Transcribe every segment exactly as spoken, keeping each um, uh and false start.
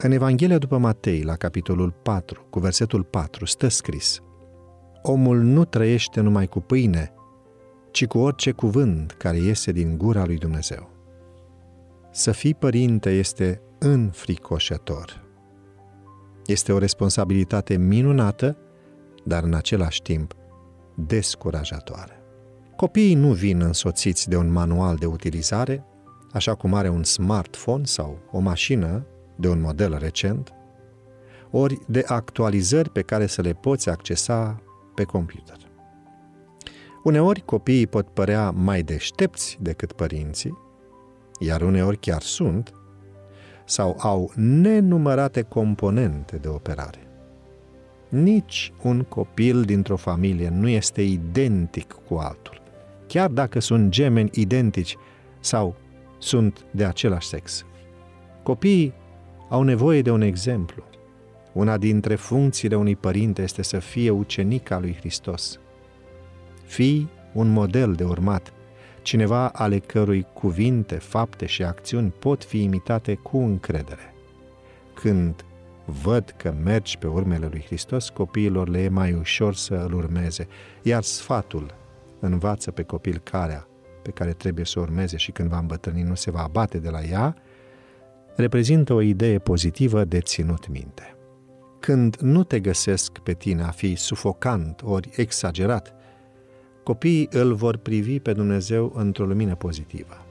În Evanghelia după Matei, la capitolul patru, cu versetul patru, stă scris: omul nu trăiește numai cu pâine, ci cu orice cuvânt care iese din gura lui Dumnezeu. Să fii părinte este înfricoșător. Este o responsabilitate minunată, dar în același timp descurajatoare. Copiii nu vin însoțiți de un manual de utilizare, așa cum are un smartphone sau o mașină de un model recent, ori de actualizări pe care să le poți accesa pe computer. Uneori copiii pot părea mai deștepți decât părinții, iar uneori chiar sunt, sau au nenumărate componente de operare. Nici un copil dintr-o familie nu este identic cu altul, chiar dacă sunt gemeni identici sau sunt de același sex. Copiii au nevoie de un exemplu. Una dintre funcțiile unui părinte este să fie ucenic al lui Hristos. Fii un model de urmat, cineva ale cărui cuvinte, fapte și acțiuni pot fi imitate cu încredere. Când văd că mergi pe urmele lui Hristos, copiilor le e mai ușor să îl urmeze, iar sfatul învață pe copil calea pe care trebuie să o urmeze și când va îmbătrâni nu se va abate de la ea, reprezintă o idee pozitivă de ținut minte. Când nu te găsesc pe tine a fi sufocant ori exagerat, copiii îl vor privi pe Dumnezeu într-o lumină pozitivă.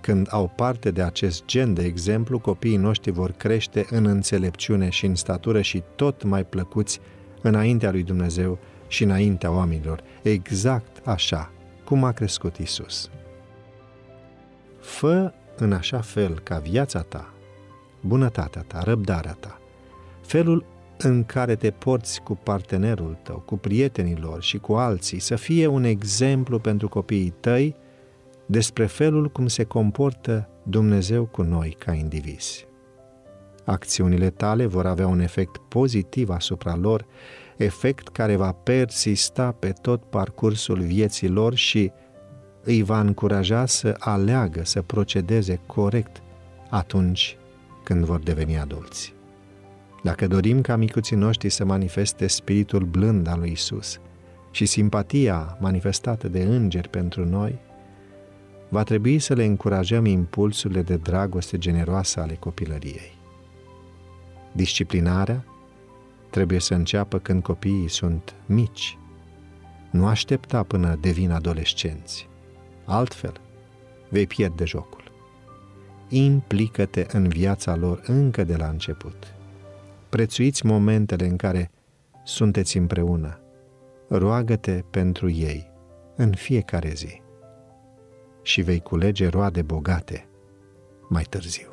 Când au parte de acest gen de exemplu, copiii noștri vor crește în înțelepciune și în statură și tot mai plăcuți înaintea lui Dumnezeu și înaintea oamenilor, exact așa cum a crescut Isus. Fă în așa fel ca viața ta, bunătatea ta, răbdarea ta, felul în care te porți cu partenerul tău, cu prietenii lor și cu alții, să fie un exemplu pentru copiii tăi despre felul cum se comportă Dumnezeu cu noi ca indivizi. Acțiunile tale vor avea un efect pozitiv asupra lor, efect care va persista pe tot parcursul vieții lor și îi va încuraja să aleagă, să procedeze corect atunci când vor deveni adulți. Dacă dorim ca micuții noștri să manifeste spiritul blând al lui Isus și simpatia manifestată de îngeri pentru noi, va trebui să le încurajăm impulsurile de dragoste generoasă ale copilăriei. Disciplinarea trebuie să înceapă când copiii sunt mici. Nu aștepta până devin adolescenți. Altfel, vei pierde jocul. Implică-te în viața lor încă de la început. Prețuiți momentele în care sunteți împreună. Roagă-te pentru ei în fiecare zi și vei culege roade bogate mai târziu.